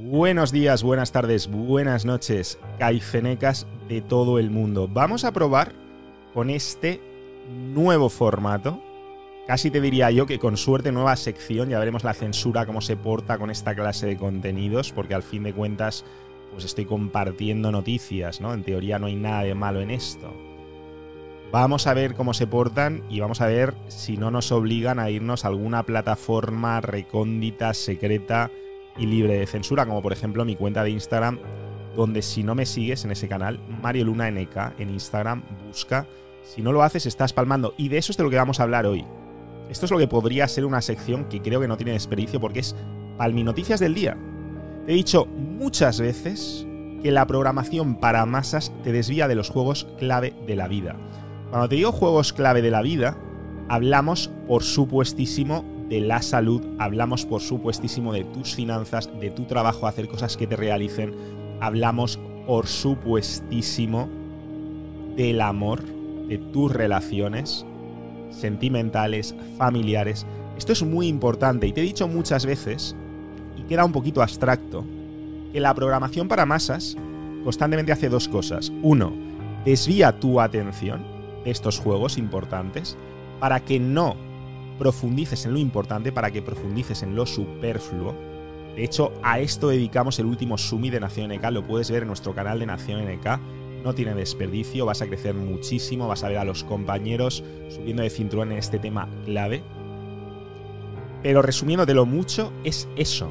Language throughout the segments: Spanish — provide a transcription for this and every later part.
Buenos días, buenas tardes, buenas noches, caifenecas de todo el mundo. Vamos a probar con este nuevo formato, casi te diría yo que con suerte nueva sección, ya veremos la censura cómo se porta con esta clase de contenidos, porque al fin de cuentas pues estoy compartiendo noticias, ¿no? En teoría no hay nada de malo en esto. Vamos a ver cómo se portan y vamos a ver si no nos obligan a irnos a alguna plataforma recóndita, secreta y libre de censura, como por ejemplo mi cuenta de Instagram, donde si no me sigues en ese canal, Mario Luna NK, en Instagram, busca. Si no lo haces, estás palmando. Y de eso es de lo que vamos a hablar hoy. Esto es lo que podría ser una sección que creo que no tiene desperdicio porque es palminoticias del día. Te he dicho muchas veces que la programación para masas te desvía de los juegos clave de la vida. Cuando te digo juegos clave de la vida, hablamos, por supuestísimo, de la salud, hablamos, por supuestísimo, de tus finanzas, de tu trabajo, hacer cosas que te realicen, hablamos, por supuestísimo, del amor, de tus relaciones sentimentales, familiares. Esto es muy importante y te he dicho muchas veces, y queda un poquito abstracto, que la programación para masas constantemente hace dos cosas. Uno, desvía tu atención de estos juegos importantes para que no profundices en lo importante, para que profundices en lo superfluo. De hecho, a esto dedicamos el último Summit de Nación NK, lo puedes ver en nuestro canal de Nación NK, no tiene desperdicio, vas a crecer muchísimo, vas a ver a los compañeros subiendo de cinturón en este tema clave. Pero resumiéndotelo mucho, es eso.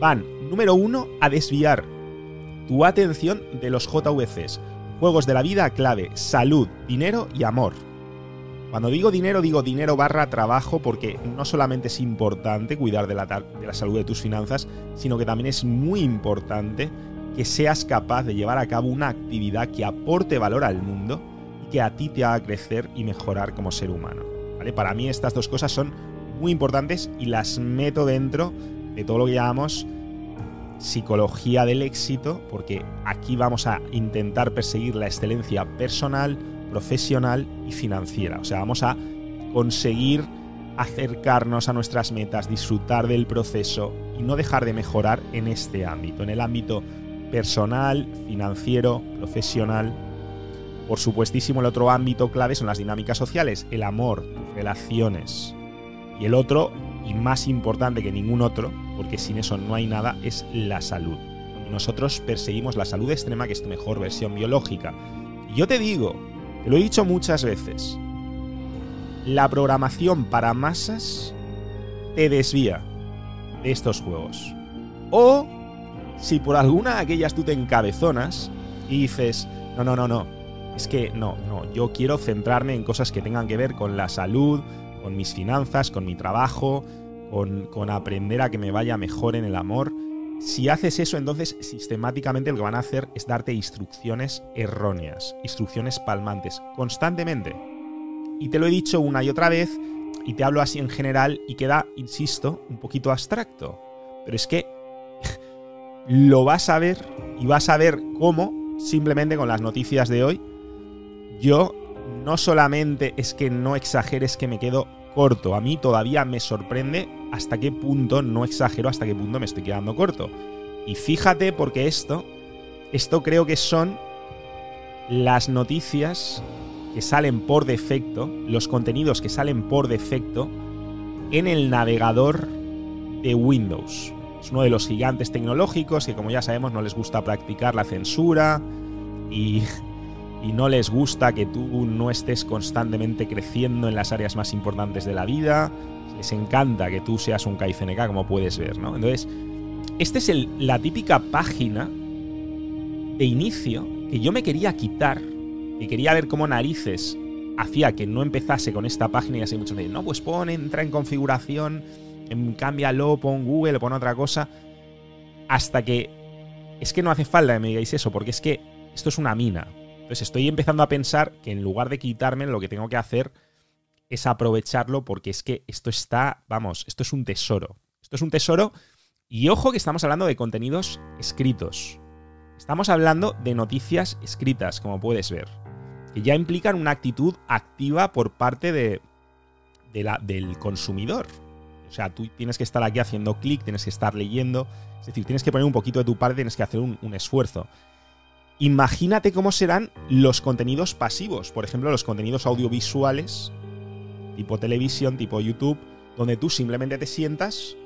Van, número uno, a desviar tu atención de los JVCs. Juegos de la vida clave, salud, dinero y amor. Cuando digo dinero barra trabajo, porque no solamente es importante cuidar de la salud de tus finanzas, sino que también es muy importante que seas capaz de llevar a cabo una actividad que aporte valor al mundo y que a ti te haga crecer y mejorar como ser humano, ¿vale? Para mí estas dos cosas son muy importantes y las meto dentro de todo lo que llamamos psicología del éxito, porque aquí vamos a intentar perseguir la excelencia personal, profesional y financiera. O sea, vamos a conseguir acercarnos a nuestras metas, disfrutar del proceso y no dejar de mejorar en este ámbito, en el ámbito personal, financiero, profesional. Por supuestísimo, el otro ámbito clave son las dinámicas sociales, el amor, relaciones. Y el otro, y más importante que ningún otro, porque sin eso no hay nada, es la salud. Y nosotros perseguimos la salud extrema, que es tu mejor versión biológica. Y yo te digo, te lo he dicho muchas veces, la programación para masas te desvía de estos juegos. O, si por alguna de aquellas tú te encabezonas y dices, no, es que no, yo quiero centrarme en cosas que tengan que ver con la salud, con mis finanzas, con mi trabajo, con aprender a que me vaya mejor en el amor. Si haces eso, entonces sistemáticamente lo que van a hacer es darte instrucciones erróneas, instrucciones palmantes, constantemente. Y te lo he dicho una y otra vez, y te hablo así en general, y queda, insisto, un poquito abstracto. Pero es que lo vas a ver, y vas a ver cómo, simplemente con las noticias de hoy, yo no solamente es que no exageres, que me quedo corto. A mí todavía me sorprende hasta qué punto no exagero, hasta qué punto me estoy quedando corto. Y fíjate, porque esto creo que son las noticias que salen por defecto, los contenidos que salen por defecto en el navegador de Windows. Es uno de los gigantes tecnológicos que, como ya sabemos, no les gusta practicar la censura y no les gusta que tú no estés constantemente creciendo en las áreas más importantes de la vida. Les encanta que tú seas un KaizenK, como puedes ver, ¿no? Entonces, esta es la típica página de inicio que yo me quería quitar, y quería ver cómo narices hacía que no empezase con esta página. Y así muchos me dicen, no, pues pon, entra en configuración, cámbialo, pon Google, pon otra cosa. Hasta que... es que no hace falta que me digáis eso, porque es que esto es una mina. Entonces estoy empezando a pensar que en lugar de quitarme, lo que tengo que hacer es aprovecharlo, porque es que esto está, vamos, esto es un tesoro. Esto es un tesoro, y ojo que estamos hablando de contenidos escritos. Estamos hablando de noticias escritas, como puedes ver, que ya implican una actitud activa por parte del consumidor, O sea, tú tienes que estar aquí haciendo clic, tienes que estar leyendo. Es decir, tienes que poner un poquito de tu parte, tienes que hacer un esfuerzo. Imagínate cómo serán los contenidos pasivos. Por ejemplo, los contenidos audiovisuales, tipo televisión, tipo YouTube, donde tú simplemente te sientas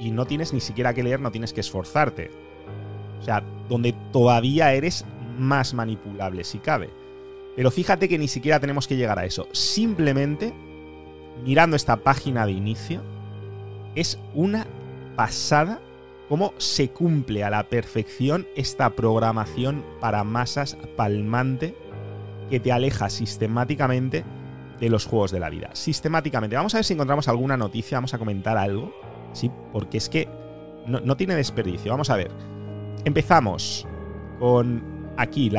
y no tienes ni siquiera que leer, no tienes que esforzarte. O sea, donde todavía eres más manipulable, si cabe. Pero fíjate que ni siquiera tenemos que llegar a eso. Simplemente, mirando esta página de inicio, es una pasada cómo se cumple a la perfección esta programación para masas palmante que te aleja sistemáticamente de los juegos de la vida. Sistemáticamente. Vamos a ver si encontramos alguna noticia, vamos a comentar algo, ¿sí? Porque es que no tiene desperdicio. Vamos a ver. Empezamos con aquí.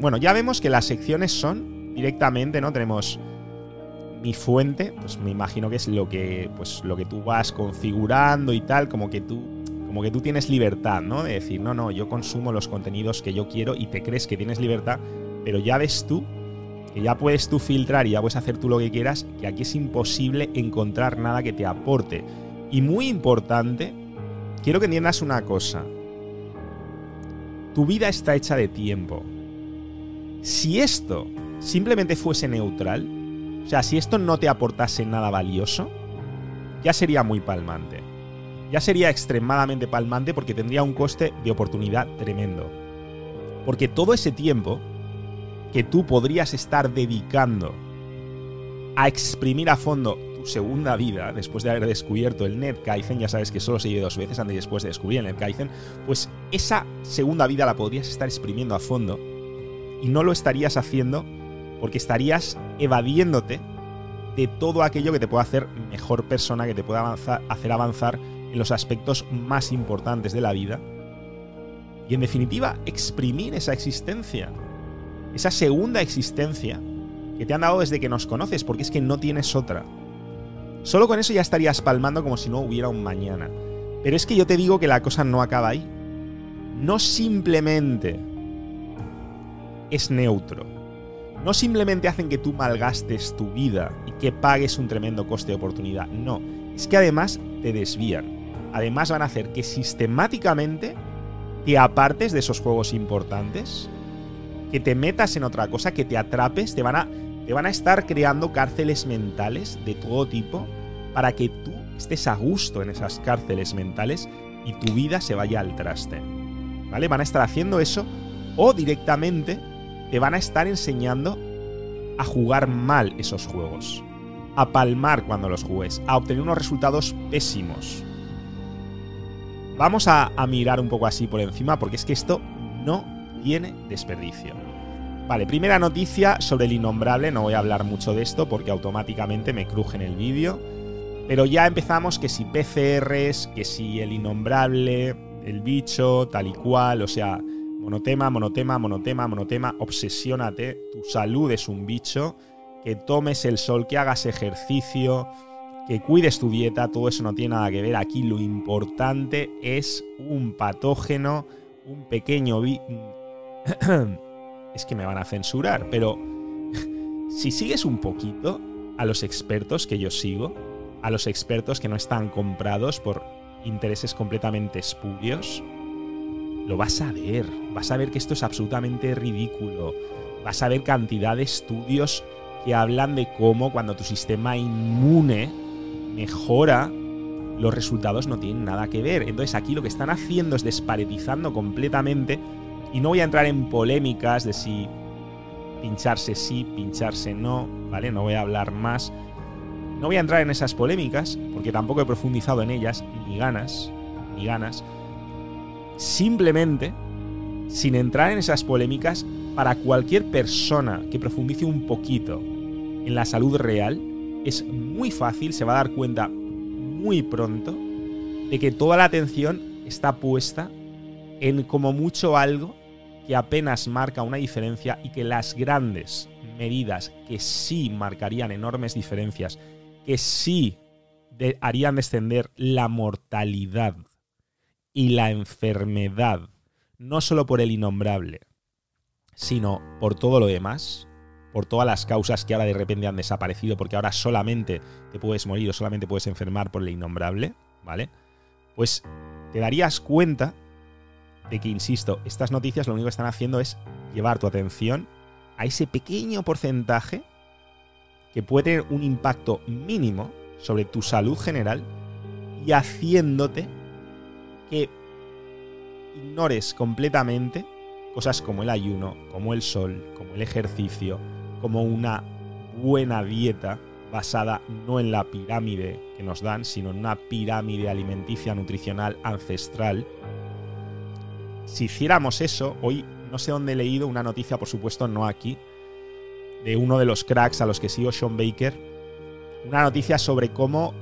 Bueno, ya vemos que las secciones son directamente, ¿no? Tenemos mi fuente, pues me imagino que es lo que tú vas configurando y tal, como que tú tienes libertad, ¿no? De decir, no, yo consumo los contenidos que yo quiero y te crees que tienes libertad, pero ya ves tú, que ya puedes tú filtrar y ya puedes hacer tú lo que quieras, que aquí es imposible encontrar nada que te aporte. Y muy importante, quiero que entiendas una cosa. Tu vida está hecha de tiempo. Si esto simplemente fuese neutral, o sea, si esto no te aportase nada valioso, ya sería muy palmante. Ya sería extremadamente palmante porque tendría un coste de oportunidad tremendo. Porque todo ese tiempo que tú podrías estar dedicando a exprimir a fondo tu segunda vida, después de haber descubierto el NetKaizen, ya sabes que solo se lleve 2 veces antes y después de descubrir el NetKaizen, pues esa segunda vida la podrías estar exprimiendo a fondo y no lo estarías haciendo, porque estarías evadiéndote de todo aquello que te pueda hacer mejor persona, que te pueda hacer avanzar en los aspectos más importantes de la vida. Y en definitiva, exprimir esa existencia, esa segunda existencia que te han dado desde que nos conoces, porque es que no tienes otra. Solo con eso ya estarías palmando como si no hubiera un mañana. Pero es que yo te digo que la cosa no acaba ahí. No simplemente es neutro. No simplemente hacen que tú malgastes tu vida y que pagues un tremendo coste de oportunidad. No, es que además te desvían. Además van a hacer que sistemáticamente te apartes de esos juegos importantes, que te metas en otra cosa, que te atrapes, te van a estar creando cárceles mentales de todo tipo para que tú estés a gusto en esas cárceles mentales y tu vida se vaya al traste. ¿Vale? Van a estar haciendo eso o directamente te van a estar enseñando a jugar mal esos juegos, a palmar cuando los juegues, a obtener unos resultados pésimos. Vamos a mirar un poco así por encima, porque es que esto no tiene desperdicio. Vale, primera noticia sobre el innombrable. No voy a hablar mucho de esto porque automáticamente me cruje en el vídeo. Pero ya empezamos que si PCRs, que si el innombrable, el bicho, tal y cual, o sea... Monotema, monotema, monotema, monotema, obsesiónate, tu salud es un bicho, que tomes el sol, que hagas ejercicio, que cuides tu dieta, todo eso no tiene nada que ver. Aquí lo importante es un patógeno, un pequeño... Es que me van a censurar, pero si sigues un poquito a los expertos que yo sigo, a los expertos que no están comprados por intereses completamente espurios, lo vas a ver que esto es absolutamente ridículo. Vas a ver cantidad de estudios que hablan de cómo cuando tu sistema inmune mejora, los resultados no tienen nada que ver. Entonces aquí lo que están haciendo es desparetizando completamente, y no voy a entrar en polémicas de si pincharse sí, pincharse no, ¿vale? No voy a hablar más. No voy a entrar en esas polémicas, porque tampoco he profundizado en ellas, ni ganas. Simplemente, sin entrar en esas polémicas, para cualquier persona que profundice un poquito en la salud real, es muy fácil, se va a dar cuenta muy pronto de que toda la atención está puesta en como mucho algo que apenas marca una diferencia, y que las grandes medidas que sí marcarían enormes diferencias, que sí harían descender la mortalidad y la enfermedad, no solo por el innombrable, sino por todo lo demás, por todas las causas que ahora de repente han desaparecido, porque ahora solamente te puedes morir o solamente puedes enfermar por el innombrable, ¿vale? Pues te darías cuenta de que, insisto, estas noticias lo único que están haciendo es llevar tu atención a ese pequeño porcentaje que puede tener un impacto mínimo sobre tu salud general y haciéndote que ignores completamente cosas como el ayuno, como el sol, como el ejercicio, como una buena dieta basada no en la pirámide que nos dan, sino en una pirámide alimenticia, nutricional, ancestral. Si hiciéramos eso, hoy no sé dónde he leído una noticia, por supuesto no aquí, de uno de los cracks a los que sigo, Sean Baker, una noticia sobre cómo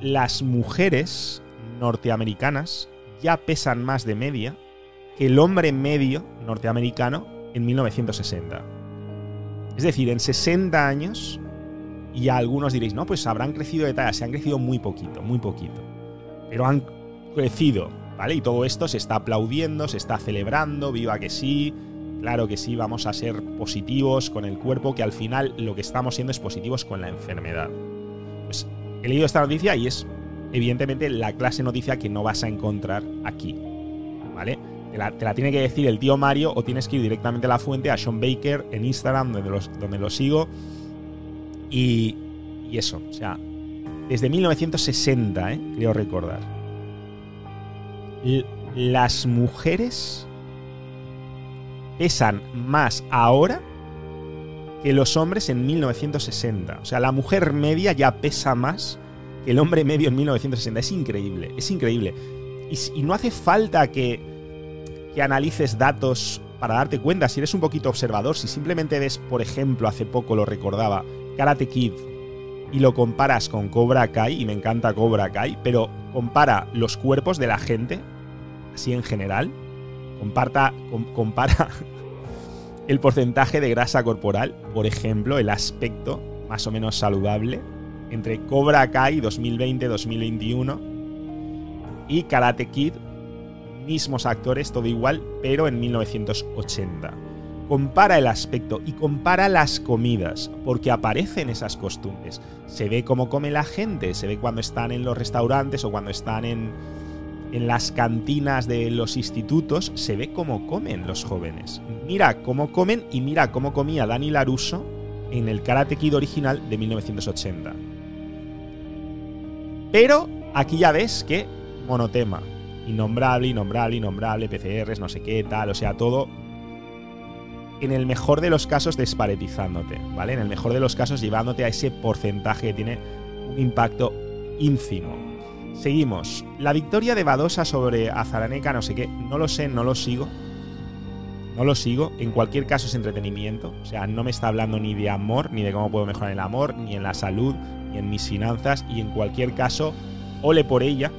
las mujeres norteamericanas ya pesan más de media que el hombre medio norteamericano en 1960. Es decir, en 60 años, y algunos diréis, no, pues habrán crecido de talla, se han crecido muy poquito, pero han crecido, ¿vale? Y todo esto se está aplaudiendo, se está celebrando, viva que sí, claro que sí, vamos a ser positivos con el cuerpo, que al final lo que estamos siendo es positivos con la enfermedad. Pues he leído esta noticia y es evidentemente la clase noticia que no vas a encontrar aquí, ¿vale? Te la tiene que decir el tío Mario, o tienes que ir directamente a la fuente, a Sean Baker en Instagram, donde lo sigo. Y eso, o sea, desde 1960, creo recordar, las mujeres pesan más ahora que los hombres en 1960. O sea, la mujer media ya pesa más que el hombre medio en 1960. Es increíble, es increíble. Y no hace falta que analices datos para darte cuenta. Si eres un poquito observador, si simplemente ves, por ejemplo, hace poco lo recordaba, Karate Kid, y lo comparas con Cobra Kai, y me encanta Cobra Kai, pero compara los cuerpos de la gente, así en general, compara el porcentaje de grasa corporal, por ejemplo, el aspecto más o menos saludable, entre Cobra Kai 2020-2021 y Karate Kid, mismos actores, todo igual, pero en 1980. Compara el aspecto y compara las comidas, porque aparecen esas costumbres. Se ve cómo come la gente, se ve cuando están en los restaurantes o cuando están en las cantinas de los institutos, se ve cómo comen los jóvenes. Mira cómo comen y mira cómo comía Dani LaRusso en el Karate Kid original de 1980. Pero aquí ya ves que monotema. Innombrable, innombrable, innombrable, PCRs, no sé qué, tal, o sea, todo en el mejor de los casos desparetizándote, ¿vale? En el mejor de los casos llevándote a ese porcentaje que tiene un impacto ínfimo. Seguimos. La victoria de Badosa sobre Azaraneka, no sé qué. No lo sé, no lo sigo. No lo sigo. En cualquier caso es entretenimiento. O sea, no me está hablando ni de amor, ni de cómo puedo mejorar el amor, ni en la salud, ni en mis finanzas. Y en cualquier caso, ole por ella.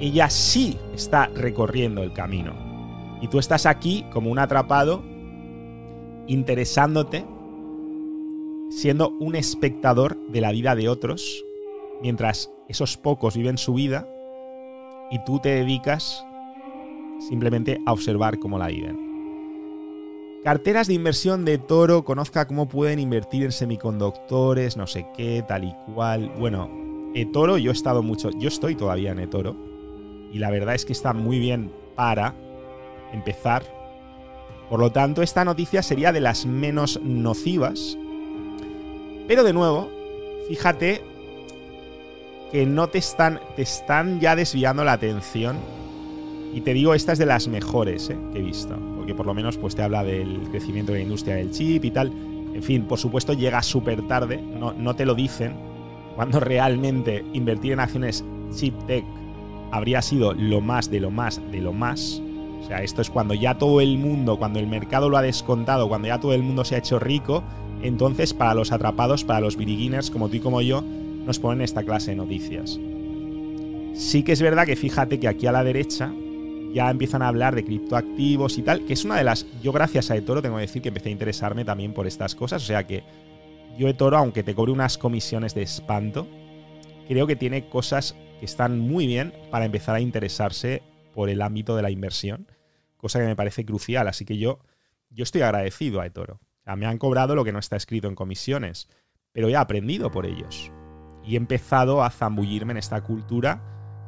Ella sí está recorriendo el camino. Y tú estás aquí como un atrapado, interesándote, siendo un espectador de la vida de otros, mientras esos pocos viven su vida y tú te dedicas simplemente a observar cómo la viven. Carteras de inversión de Toro, conozca cómo pueden invertir en semiconductores, no sé qué, tal y cual. Bueno, eToro, yo estoy todavía en eToro y la verdad es que está muy bien para empezar. Por lo tanto, esta noticia sería de las menos nocivas. Pero de nuevo, fíjate que no te están ya desviando la atención. Y te digo, esta es de las mejores que he visto, porque por lo menos pues te habla del crecimiento de la industria del chip y tal. En fin, por supuesto llega súper tarde, no te lo dicen, cuando realmente invertir en acciones chip tech habría sido lo más de lo más de lo más. O sea, esto es cuando ya todo el mundo, cuando el mercado lo ha descontado, cuando ya todo el mundo se ha hecho rico. Entonces, para los atrapados, para los beginners como tú y como yo, nos ponen esta clase de noticias. Sí que es verdad que fíjate que aquí a la derecha ya empiezan a hablar de criptoactivos y tal, que es una de las... Yo gracias a eToro tengo que decir que empecé a interesarme también por estas cosas, o sea que yo eToro, aunque te cobre unas comisiones de espanto, creo que tiene cosas que están muy bien para empezar a interesarse por el ámbito de la inversión, cosa que me parece crucial, así que yo estoy agradecido a eToro. sea, me han cobrado lo que no está escrito en comisiones, pero he aprendido por ellos. Y he empezado a zambullirme en esta cultura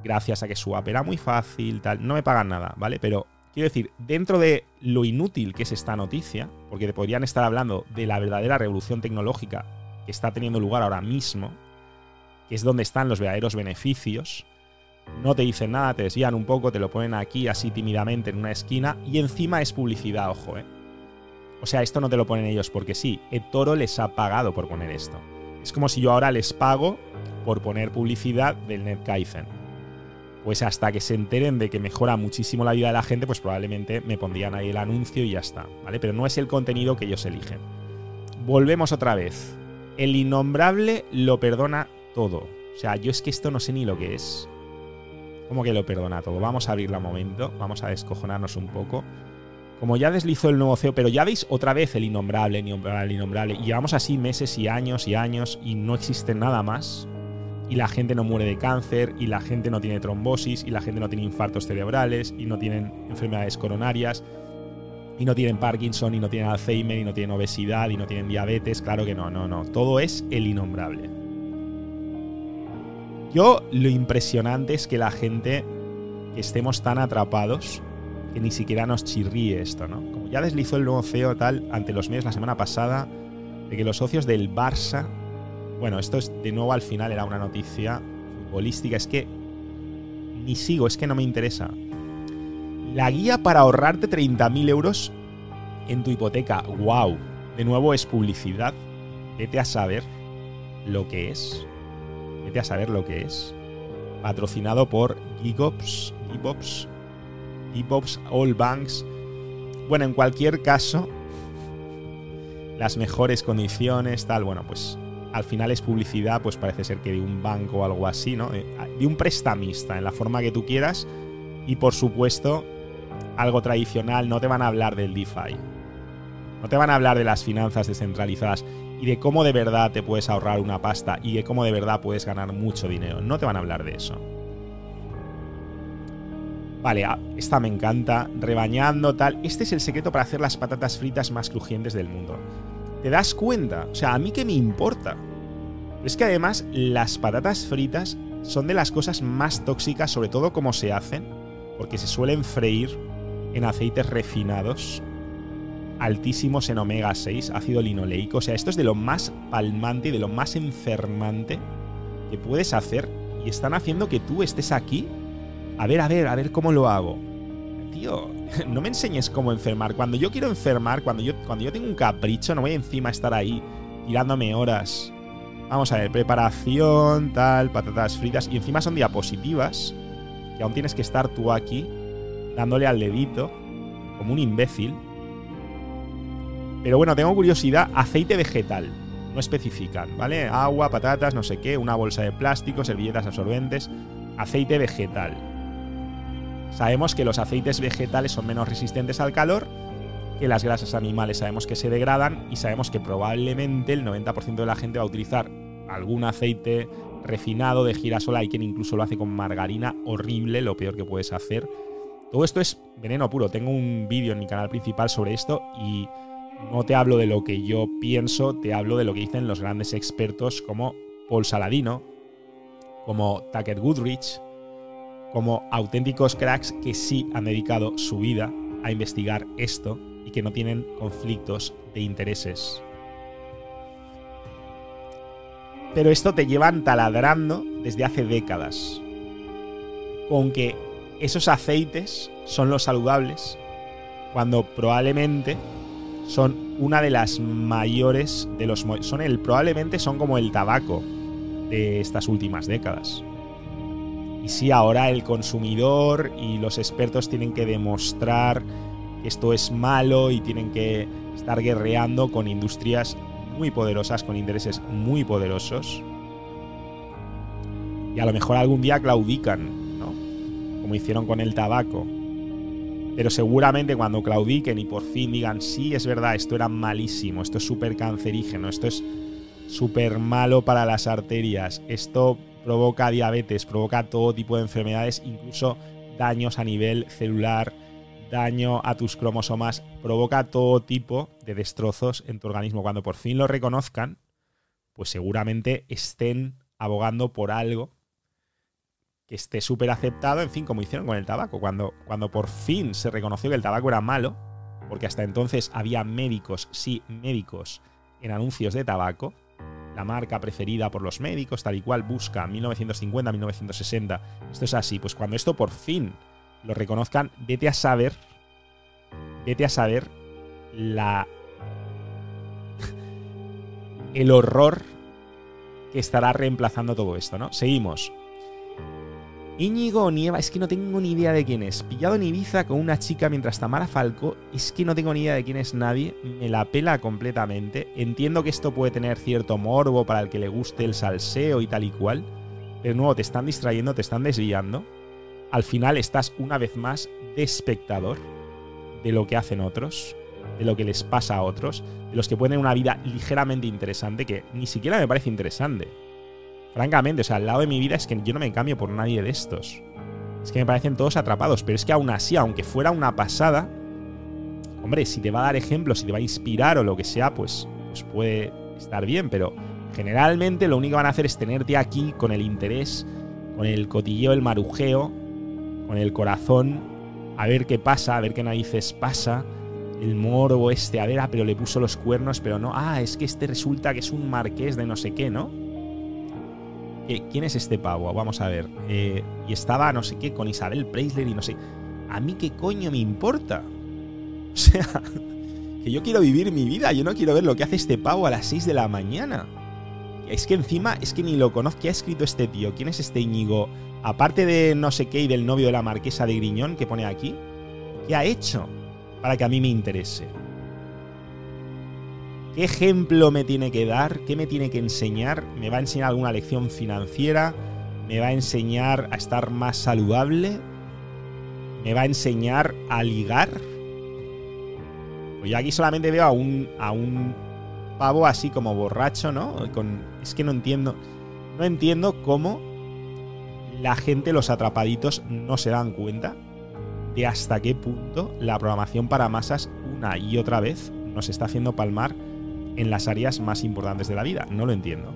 gracias a que su app era muy fácil, tal. No me pagan nada, ¿vale? Pero quiero decir, dentro de lo inútil que es esta noticia, porque te podrían estar hablando de la verdadera revolución tecnológica que está teniendo lugar ahora mismo, que es donde están los verdaderos beneficios, no te dicen nada, te desvían un poco, te lo ponen aquí así tímidamente en una esquina y encima es publicidad, ojo, ¿eh? O sea, esto no te lo ponen ellos porque sí, eToro les ha pagado por poner esto. Es como si yo ahora les pago por poner publicidad del NetKaizen. Pues hasta que se enteren de que mejora muchísimo la vida de la gente, pues probablemente me pondrían ahí el anuncio y ya está, ¿vale? Pero no es el contenido que ellos eligen. Volvemos otra vez. El innombrable lo perdona todo. O sea, yo es que esto no sé ni lo que es. ¿Cómo que lo perdona todo? Vamos a abrirla un momento. Vamos a descojonarnos un poco. Como ya deslizó el nuevo CEO, pero ya veis otra vez el innombrable, innombrable, innombrable. Y llevamos así meses y años y no existe nada más. Y la gente no muere de cáncer, y la gente no tiene trombosis, y la gente no tiene infartos cerebrales, y no tienen enfermedades coronarias, y no tienen Parkinson, y no tienen Alzheimer, y no tienen obesidad, y no tienen diabetes. Claro que no, no, no. Todo es el innombrable. Yo, lo impresionante es que la gente, que estemos tan atrapados, que ni siquiera nos chirríe esto, ¿no? Como ya deslizó el nuevo CEO tal ante los medios la semana pasada, de que los socios del Barça... Bueno, esto es de nuevo al final era una noticia futbolística, es que ni sigo, es que no me interesa. La guía para ahorrarte 30.000 euros en tu hipoteca, wow. De nuevo es publicidad, vete a saber lo que es. Vete a saber lo que es. Patrocinado por Geekops, Geekops, All Banks. Bueno, en cualquier caso, las mejores condiciones, tal. Bueno, pues al final es publicidad, pues parece ser que de un banco o algo así, ¿no? De un prestamista, en la forma que tú quieras. Y por supuesto, algo tradicional, no te van a hablar del DeFi. No te van a hablar de las finanzas descentralizadas y de cómo de verdad te puedes ahorrar una pasta y de cómo de verdad puedes ganar mucho dinero. No te van a hablar de eso. Vale, esta me encanta. Rebañando, tal. Este es el secreto para hacer las patatas fritas más crujientes del mundo. ¿Te das cuenta? O sea, ¿a mí qué me importa? Es que además las patatas fritas son de las cosas más tóxicas, sobre todo como se hacen, porque se suelen freír en aceites refinados, altísimos en omega 6, ácido linoleico. O sea, esto es de lo más palmante y de lo más enfermante que puedes hacer. Y están haciendo que tú estés aquí. A ver cómo lo hago. Tío, no me enseñes cómo enfermar. Cuando yo quiero enfermar, cuando yo tengo un capricho, no voy encima a estar ahí tirándome horas. Vamos a ver, preparación, tal, patatas fritas. Y encima son diapositivas, que aún tienes que estar tú aquí, dándole al dedito, como un imbécil. Pero bueno, tengo curiosidad, aceite vegetal, no especifican, ¿vale? Agua, patatas, no sé qué, una bolsa de plástico, servilletas absorbentes, aceite vegetal. Sabemos que los aceites vegetales son menos resistentes al calor, que las grasas animales sabemos que se degradan y sabemos que probablemente el 90% de la gente va a utilizar algún aceite refinado de girasol, hay quien incluso lo hace con margarina, horrible, lo peor que puedes hacer. Todo esto es veneno puro, tengo un vídeo en mi canal principal sobre esto y... no te hablo de lo que yo pienso, te hablo de lo que dicen los grandes expertos como Paul Saladino, como Tuckett Goodrich, como auténticos cracks que sí han dedicado su vida a investigar esto y que no tienen conflictos de intereses. Pero esto te llevan taladrando desde hace décadas, con que esos aceites son los saludables, cuando probablemente... son una de las mayores de los... probablemente son como el tabaco de estas últimas décadas. Y sí, ahora el consumidor y los expertos tienen que demostrar que esto es malo y tienen que estar guerreando con industrias muy poderosas, con intereses muy poderosos. Y a lo mejor algún día claudican, ¿no? Como hicieron con el tabaco. Pero seguramente cuando claudiquen y por fin digan, sí, es verdad, esto era malísimo, esto es súper cancerígeno, esto es súper malo para las arterias, esto provoca diabetes, provoca todo tipo de enfermedades, incluso daños a nivel celular, daño a tus cromosomas, provoca todo tipo de destrozos en tu organismo. Cuando por fin lo reconozcan, pues seguramente estén abogando por algo que esté súper aceptado, en fin, como hicieron con el tabaco. Cuando por fin se reconoció que el tabaco era malo, porque hasta entonces había médicos, sí, médicos, en anuncios de tabaco, la marca preferida por los médicos, tal y cual, busca 1950, 1960, esto es así. Pues cuando esto por fin lo reconozcan, vete a saber el horror que estará reemplazando todo esto, ¿no? Seguimos. Íñigo Nieva, es que no tengo ni idea de quién es. Pillado en Ibiza con una chica mientras Tamara Falco, es que no tengo ni idea de quién es nadie. Me la pela completamente. Entiendo que esto puede tener cierto morbo para el que le guste el salseo y tal y cual. Pero de nuevo, te están distrayendo, te están desviando. Al final estás una vez más de espectador de lo que hacen otros, de lo que les pasa a otros, de los que pueden tener una vida ligeramente interesante, que ni siquiera me parece interesante. Francamente, o sea, al lado de mi vida es que yo no me cambio por nadie de estos. Es que me parecen todos atrapados. Pero es que aún así, aunque fuera una pasada, hombre, si te va a dar ejemplos, si te va a inspirar o lo que sea, pues puede estar bien. Pero generalmente lo único que van a hacer es tenerte aquí con el interés, con el cotilleo, el marujeo, con el corazón, a ver qué pasa, a ver qué narices pasa. El morbo este, a ver, pero le puso los cuernos, pero no. Ah, es que este resulta que es un marqués de no sé qué, ¿no? ¿Quién es este pavo? Vamos a ver. Y estaba no sé qué con Isabel Preisler y no sé. ¿A mí qué coño me importa? O sea, que yo quiero vivir mi vida. Yo no quiero ver lo que hace este pavo a las 6 de la mañana. Es que encima, es que ni lo conozco. ¿Qué ha escrito este tío? ¿Quién es este Íñigo? Aparte de no sé qué y del novio de la marquesa de Griñón que pone aquí, ¿qué ha hecho para que a mí me interese? ¿Qué ejemplo me tiene que dar? ¿Qué me tiene que enseñar? ¿Me va a enseñar alguna lección financiera? ¿Me va a enseñar a estar más saludable? ¿Me va a enseñar a ligar? Pues yo aquí solamente veo a un pavo así como borracho, ¿no? Es que no entiendo cómo la gente, los atrapaditos, no se dan cuenta de hasta qué punto la programación para masas una y otra vez nos está haciendo palmar en las áreas más importantes de la vida. No lo entiendo,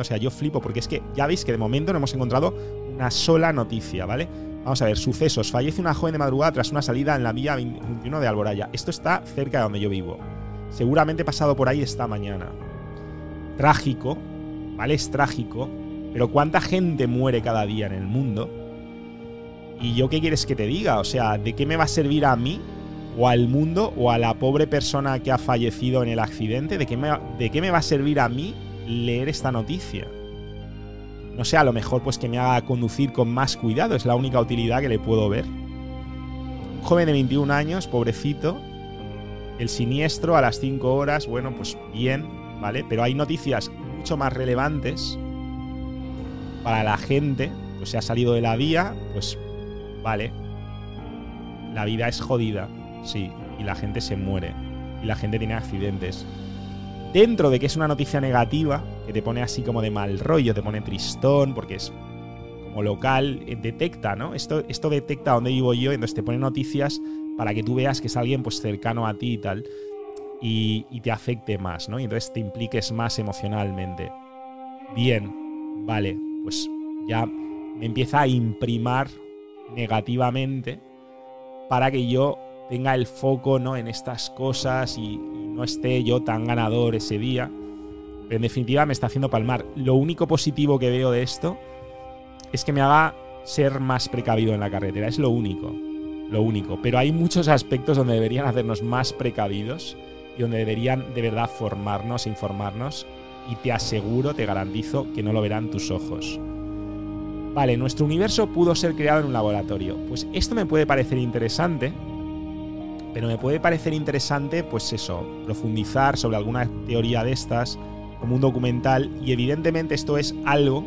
o sea, yo flipo, porque es que ya veis que de momento no hemos encontrado una sola noticia, ¿vale? Vamos a ver, sucesos. Fallece una joven de madrugada tras una salida en la vía 21 de Alboraya. Esto está cerca de donde yo vivo. Seguramente he pasado por ahí esta mañana. Trágico, ¿vale? Es trágico, pero ¿cuánta gente muere cada día en el mundo? ¿Y yo qué quieres que te diga? O sea, ¿de qué me va a servir a mí o al mundo o a la pobre persona que ha fallecido en el accidente? ¿De qué me va a servir a mí leer esta noticia? No sé, a lo mejor pues que me haga conducir con más cuidado. Es la única utilidad que le puedo ver. Un joven de 21 años, pobrecito. El siniestro a las 5 horas, bueno, pues bien, ¿vale? Pero hay noticias mucho más relevantes para la gente. Pues se ha salido de la vía, pues vale. La vida es jodida. Sí, y la gente se muere. Y la gente tiene accidentes. Dentro de que es una noticia negativa, que te pone así como de mal rollo, te pone tristón, porque es como local, detecta, ¿no? Esto detecta dónde vivo yo, entonces te pone noticias para que tú veas que es alguien pues cercano a ti y tal. Y te afecte más, ¿no? Y entonces te impliques más emocionalmente. Bien, vale, pues ya me empieza a imprimar negativamente para que yo tenga el foco, ¿no?, en estas cosas y no esté yo tan ganador ese día. Pero en definitiva me está haciendo palmar. Lo único positivo que veo de esto es que me haga ser más precavido en la carretera. Es lo único. Lo único. Pero hay muchos aspectos donde deberían hacernos más precavidos y donde deberían de verdad formarnos, informarnos. Y te aseguro, te garantizo que no lo verán tus ojos. Vale, nuestro universo pudo ser creado en un laboratorio. Pues esto me puede parecer interesante. Pero me puede parecer interesante, pues eso, profundizar sobre alguna teoría de estas, como un documental. Y evidentemente esto es algo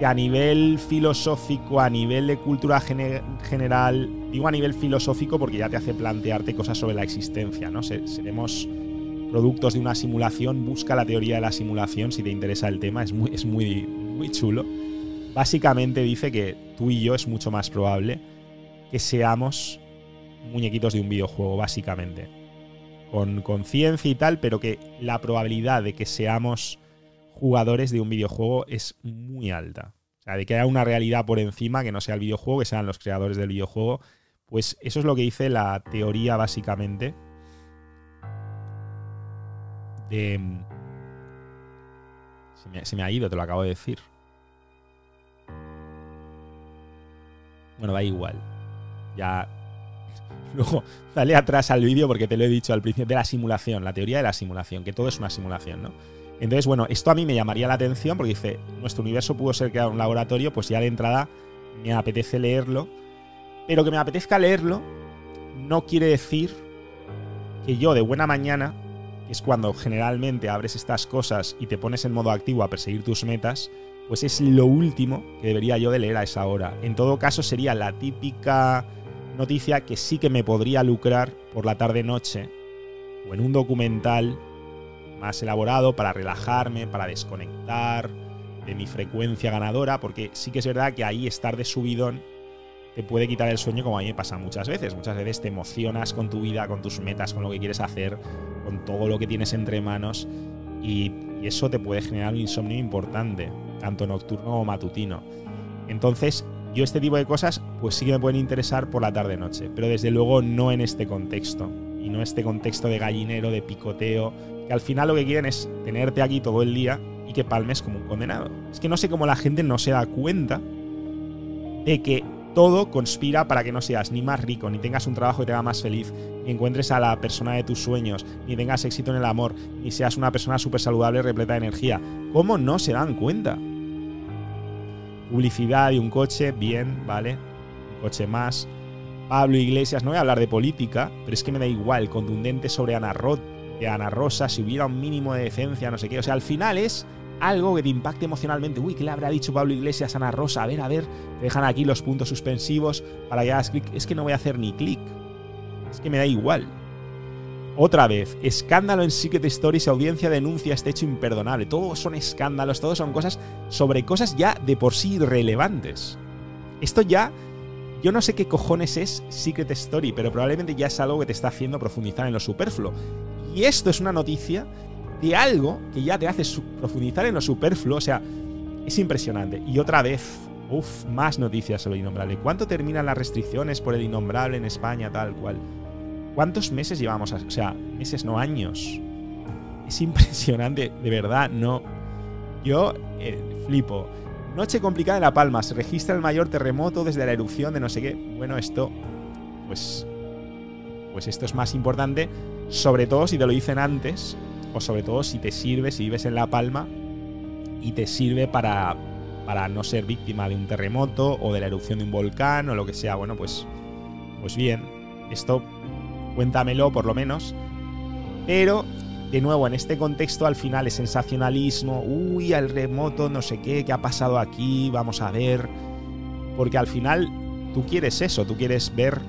que a nivel filosófico, a nivel de cultura general, digo a nivel filosófico porque ya te hace plantearte cosas sobre la existencia, ¿no? Seremos productos de una simulación. Busca la teoría de la simulación si te interesa el tema, es muy chulo. Básicamente dice que tú y yo es mucho más probable que seamos muñequitos de un videojuego, básicamente. Con conciencia y tal, pero que la probabilidad de que seamos jugadores de un videojuego es muy alta. O sea, de que haya una realidad por encima que no sea el videojuego, que sean los creadores del videojuego. Pues eso es lo que dice la teoría, básicamente, de... Se me ha ido, te lo acabo de decir. Bueno, da igual. Ya. Luego, dale atrás al vídeo porque te lo he dicho al principio. De la simulación, la teoría de la simulación, que todo es una simulación, ¿no? Entonces, bueno, esto a mí me llamaría la atención porque dice, nuestro universo pudo ser creado en un laboratorio, pues ya de entrada me apetece leerlo. Pero que me apetezca leerlo no quiere decir que yo de buena mañana, que es cuando generalmente abres estas cosas y te pones en modo activo a perseguir tus metas, pues es lo último que debería yo de leer a esa hora. En todo caso, sería la típica noticia que sí que me podría lucrar por la tarde-noche o en un documental más elaborado para relajarme, para desconectar de mi frecuencia ganadora, porque sí que es verdad que ahí estar de subidón te puede quitar el sueño, como a mí me pasa muchas veces. Muchas veces te emocionas con tu vida, con tus metas, con lo que quieres hacer, con todo lo que tienes entre manos, y eso te puede generar un insomnio importante, tanto nocturno como matutino. Entonces, yo este tipo de cosas pues sí que me pueden interesar por la tarde-noche, pero desde luego no en este contexto, y no este contexto de gallinero, de picoteo, que al final lo que quieren es tenerte aquí todo el día y que palmes como un condenado. Es que no sé cómo la gente no se da cuenta de que todo conspira para que no seas ni más rico, ni tengas un trabajo que te haga más feliz, ni encuentres a la persona de tus sueños, ni tengas éxito en el amor, ni seas una persona súper saludable, repleta de energía. ¿Cómo no se dan cuenta? Publicidad y un coche, bien, vale. Un coche más. Pablo Iglesias, no voy a hablar de política, pero es que me da igual, contundente sobre Ana Rosa, si hubiera un mínimo de decencia, no sé qué. O sea, al final es algo que te impacte emocionalmente. Uy, ¿qué le habrá dicho Pablo Iglesias a Ana Rosa? A ver, te dejan aquí los puntos suspensivos para que hagas clic. Es que no voy a hacer ni clic. Es que me da igual. Otra vez, escándalo en Secret Stories, audiencia denuncia este hecho imperdonable. Todos son escándalos, todos son cosas sobre cosas ya de por sí irrelevantes. Esto ya, yo no sé qué cojones es Secret Story, pero probablemente ya es algo que te está haciendo profundizar en lo superfluo. Y esto es una noticia de algo que ya te hace profundizar en lo superfluo. O sea, es impresionante. Y otra vez, uff, más noticias sobre el innombrable. ¿Cuánto terminan las restricciones por el innombrable en España, tal cual? ¿Cuántos meses llevamos? O sea, meses no, años. Es impresionante, de verdad, no. Yo flipo. Noche complicada en La Palma. Se registra el mayor terremoto desde la erupción de no sé qué. Bueno, esto, pues esto es más importante, sobre todo si te lo dicen antes, o sobre todo si te sirve, si vives en La Palma y te sirve para no ser víctima de un terremoto o de la erupción de un volcán o lo que sea. Bueno, pues bien, esto cuéntamelo por lo menos. Pero, de nuevo, en este contexto al final es sensacionalismo. Uy, al remoto, no sé qué ha pasado aquí, vamos a ver. Porque al final tú quieres eso, tú quieres ver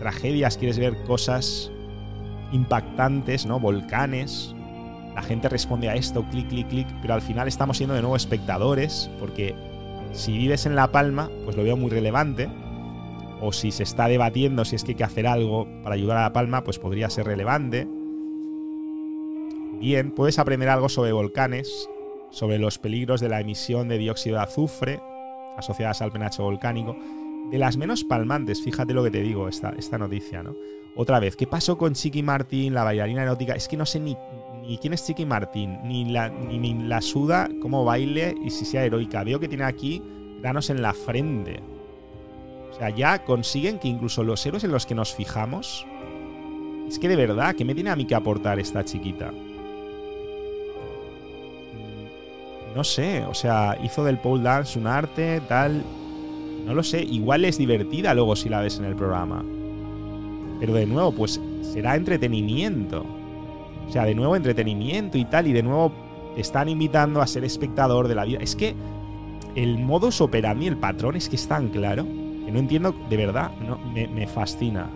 tragedias, quieres ver cosas impactantes, ¿no? Volcanes. La gente responde a esto, clic, clic, clic. Pero al final estamos siendo de nuevo espectadores, porque si vives en La Palma, pues lo veo muy relevante. O si se está debatiendo si es que hay que hacer algo para ayudar a La Palma, pues podría ser relevante. Bien, puedes aprender algo sobre volcanes, sobre los peligros de la emisión de dióxido de azufre asociadas al penacho volcánico. De las menos palmantes, fíjate lo que te digo, esta noticia, ¿no? Otra vez, ¿qué pasó con Chiqui Martín, la bailarina erótica? Es que no sé ni quién es Chiqui Martín, ni la suda, cómo baile y si sea heroica. Veo que tiene aquí granos en la frente. O sea, ya consiguen que incluso los héroes en los que nos fijamos... Es que de verdad, ¿qué me tiene a mí que aportar esta chiquita? No sé, o sea, hizo del pole dance un arte, tal... No lo sé, igual es divertida luego si la ves en el programa. Pero de nuevo, pues será entretenimiento. O sea, de nuevo entretenimiento y tal, y de nuevo te están invitando a ser espectador de la vida. Es que el modus operandi, el patrón, es que es tan claro que no entiendo, de verdad, no, me fascina.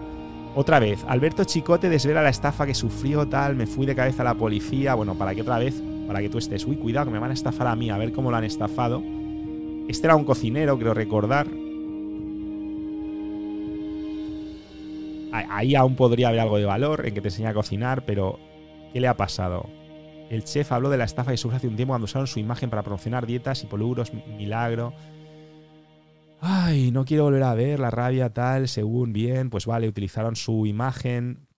Otra vez, Alberto Chicote desvela la estafa que sufrió, tal, me fui de cabeza a la policía. Bueno, para que otra vez, para que tú estés, uy, cuidado, que me van a estafar a mí, a ver cómo lo han estafado. Este era un cocinero, creo recordar. Ahí aún podría haber algo de valor en que te enseña a cocinar, pero ¿qué le ha pasado? El chef habló de la estafa de Source hace un tiempo cuando usaron su imagen para promocionar dietas y polvuros milagro. Ay, no quiero volver a ver la rabia tal, según bien. Pues vale, utilizaron su imagen.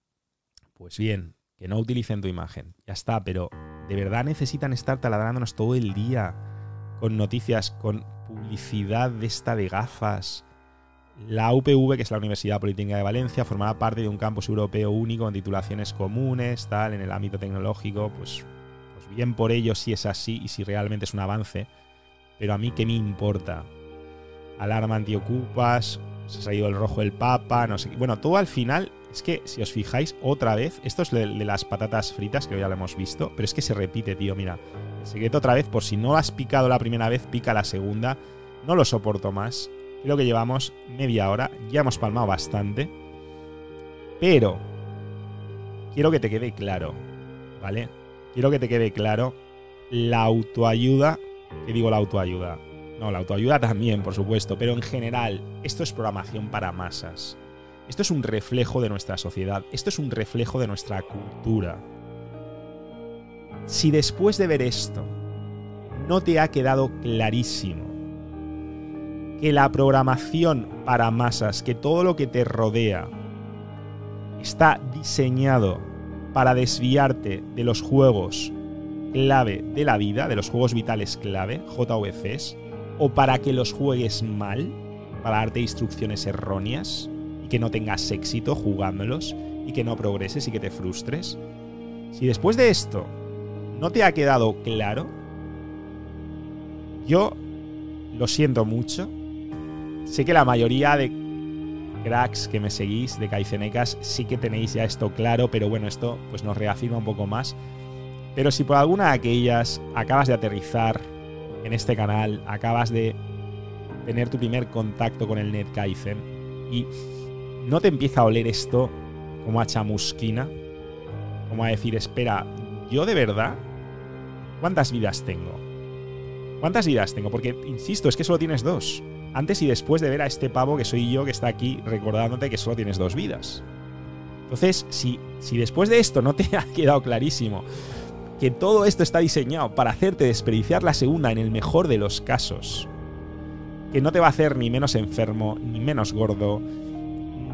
Pues bien, que no utilicen tu imagen. Ya está, pero ¿de verdad necesitan estar taladrándonos todo el día con noticias, con publicidad de esta de gafas? La UPV, que es la Universidad Politécnica de Valencia, formará parte de un campus europeo único con titulaciones comunes, tal, en el ámbito tecnológico. Pues bien por ello si es así y si realmente es un avance. Pero a mí, ¿qué me importa? Alarma antiocupas, se ha salido el rojo del Papa, no sé qué. Bueno, todo al final, es que si os fijáis otra vez, esto es de las patatas fritas, que ya lo hemos visto, pero es que se repite, tío, mira. El secreto otra vez, por si no has picado la primera vez, pica la segunda. No lo soporto más. Creo que llevamos media hora, ya hemos palmado bastante. Pero quiero que te quede claro, ¿vale? Quiero que te quede claro la autoayuda, que digo la autoayuda. No, la autoayuda también, por supuesto, pero en general, esto es programación para masas. Esto es un reflejo de nuestra sociedad, esto es un reflejo de nuestra cultura. Si después de ver esto no te ha quedado clarísimo que la programación para masas, que todo lo que te rodea está diseñado para desviarte de los juegos clave de la vida, de los juegos vitales clave, JVCs, o para que los juegues mal, para darte instrucciones erróneas y que no tengas éxito jugándolos y que no progreses y que te frustres. Si después de esto no te ha quedado claro, yo lo siento mucho. Sé que la mayoría de cracks que me seguís, de kaizenecas, sí que tenéis ya esto claro, pero bueno, esto pues nos reafirma un poco más. Pero si por alguna de aquellas acabas de aterrizar en este canal, acabas de tener tu primer contacto con el NetKaizen y no te empieza a oler esto como a chamusquina, como a decir, espera, yo de verdad, ¿cuántas vidas tengo? ¿Cuántas vidas tengo? Porque, insisto, es que solo tienes dos. Antes y después de ver a este pavo que soy yo que está aquí recordándote que solo tienes dos vidas. Entonces, si después de esto no te ha quedado clarísimo que todo esto está diseñado para hacerte desperdiciar la segunda en el mejor de los casos, que no te va a hacer ni menos enfermo, ni menos gordo,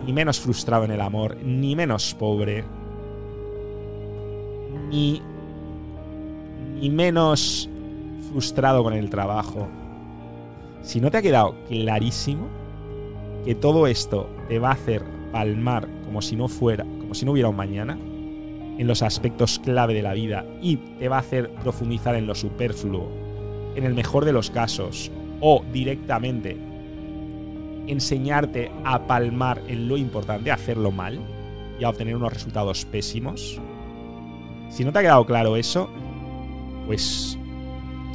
ni menos frustrado en el amor, ni menos pobre, ni menos frustrado con el trabajo. Si no te ha quedado clarísimo que todo esto te va a hacer palmar como si no hubiera un mañana, en los aspectos clave de la vida, y te va a hacer profundizar en lo superfluo, en el mejor de los casos, o directamente enseñarte a palmar en lo importante, a hacerlo mal y a obtener unos resultados pésimos. Si no te ha quedado claro eso, pues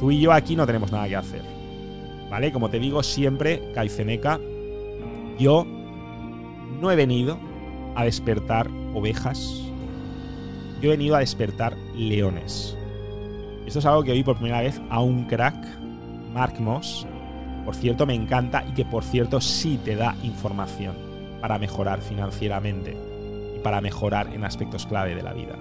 tú y yo aquí no tenemos nada que hacer, ¿vale? Como te digo siempre, kaizeneka, yo no he venido a despertar ovejas. Yo he venido a despertar leones. Esto es algo que oí por primera vez a un crack, Mark Moss. Por cierto, me encanta, y que por cierto sí te da información para mejorar financieramente y para mejorar en aspectos clave de la vida.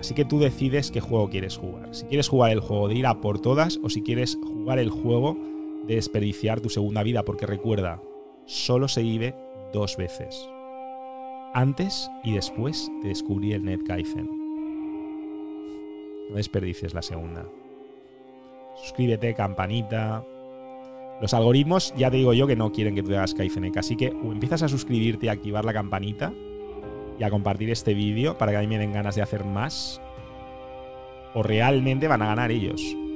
Así que tú decides qué juego quieres jugar. Si quieres jugar el juego de ir a por todas, o si quieres jugar el juego de desperdiciar tu segunda vida. Porque recuerda, solo se vive dos veces. Antes y después de descubrir el NetKaizen. No desperdicies la segunda. Suscríbete, campanita. Los algoritmos, ya te digo yo, que no quieren que tú hagas kaizeneka. Así que o empiezas a suscribirte y a activar la campanita y a compartir este vídeo para que a mí me den ganas de hacer más, o realmente van a ganar ellos.